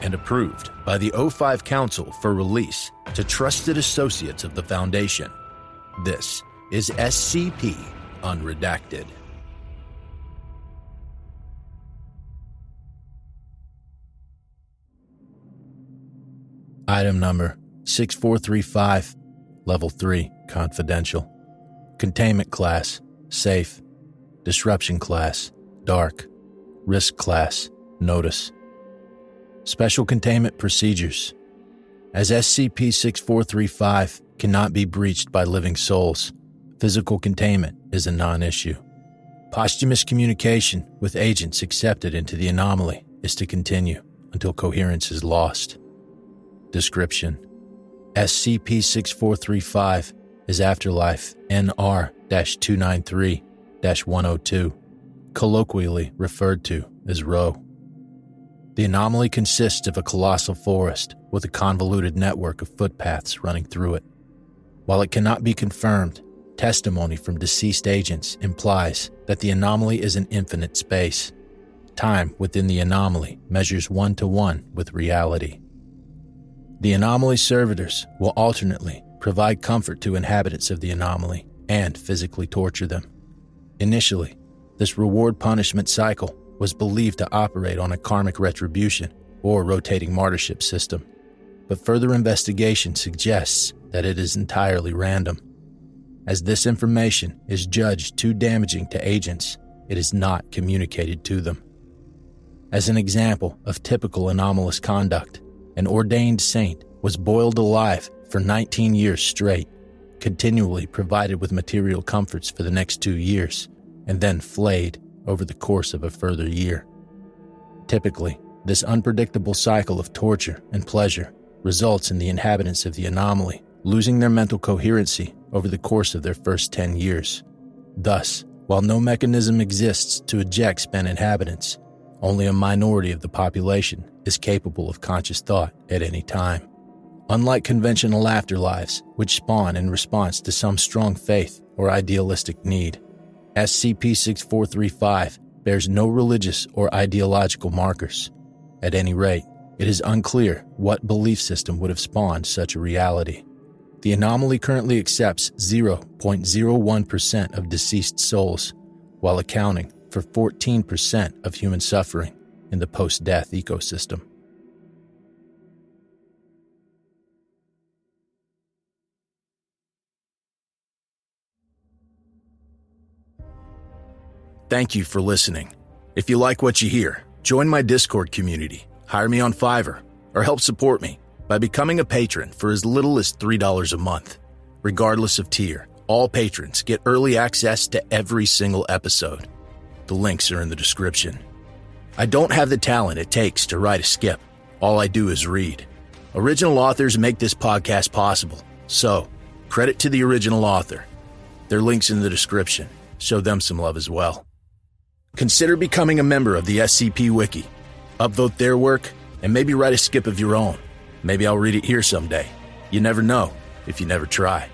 and approved by the O5 Council for release to trusted associates of the Foundation. This is SCP Unredacted. Item number 6435, Level 3, Confidential. Containment Class, Safe. Disruption Class, Dark. Risk Class, Notice. Special Containment Procedures. As SCP-6435 cannot be breached by living souls, physical containment is a non-issue. Posthumous communication with agents accepted into the anomaly is to continue until coherence is lost. Description: SCP-6435 is Afterlife NR-293-102, colloquially referred to as Roe. The anomaly consists of a colossal forest with a convoluted network of footpaths running through it. While it cannot be confirmed, testimony from deceased agents implies that the anomaly is an infinite space. Time within the anomaly measures 1-to-1 with reality. The anomaly servitors will alternately provide comfort to inhabitants of the anomaly and physically torture them. Initially, this reward-punishment cycle was believed to operate on a karmic retribution or rotating martyrship system, but further investigation suggests that it is entirely random. As this information is judged too damaging to agents, it is not communicated to them. As an example of typical anomalous conduct, an ordained saint was boiled alive for 19 years straight, continually provided with material comforts for the next 2 years, and then flayed over the course of a further year. Typically, this unpredictable cycle of torture and pleasure results in the inhabitants of the anomaly losing their mental coherency over the course of their first 10 years. Thus, while no mechanism exists to eject spent inhabitants, only a minority of the population is capable of conscious thought at any time. Unlike conventional afterlives, which spawn in response to some strong faith or idealistic need, SCP-6435 bears no religious or ideological markers. At any rate, it is unclear what belief system would have spawned such a reality. The anomaly currently accepts 0.01% of deceased souls, while accounting for 14% of human suffering in the post-death ecosystem. Thank you for listening. If you like what you hear, join my Discord community, hire me on Fiverr, or help support me by becoming a patron for as little as $3 a month. Regardless of tier, all patrons get early access to every single episode. The links are in the description. I don't have the talent it takes to write a skip. All I do is read. Original authors make this podcast possible, so credit to the original author. Their link's in the description. Show them some love as well. Consider becoming a member of the SCP Wiki. Upvote their work, and maybe write a skip of your own. Maybe I'll read it here someday. You never know if you never try.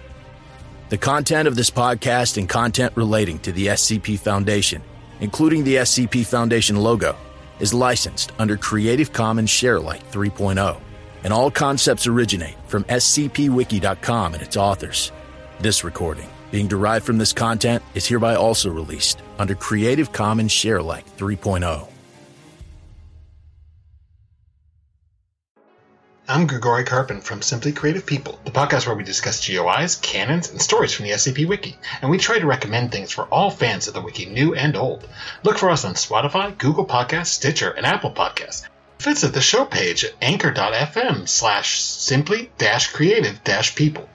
The content of this podcast and content relating to the SCP Foundation, including the SCP Foundation logo, is licensed under Creative Commons Sharealike 3.0, and all concepts originate from scpwiki.com and its authors. This recording, being derived from this content, is hereby also released under Creative Commons Sharealike 3.0. I'm Grigori Carpin from Simply Creative People, the podcast where we discuss GOIs, canons, and stories from the SCP Wiki, and we try to recommend things for all fans of the Wiki, new and old. Look for us on Spotify, Google Podcasts, Stitcher, and Apple Podcasts. Visit the show page at anchor.fm/simply-creative-people,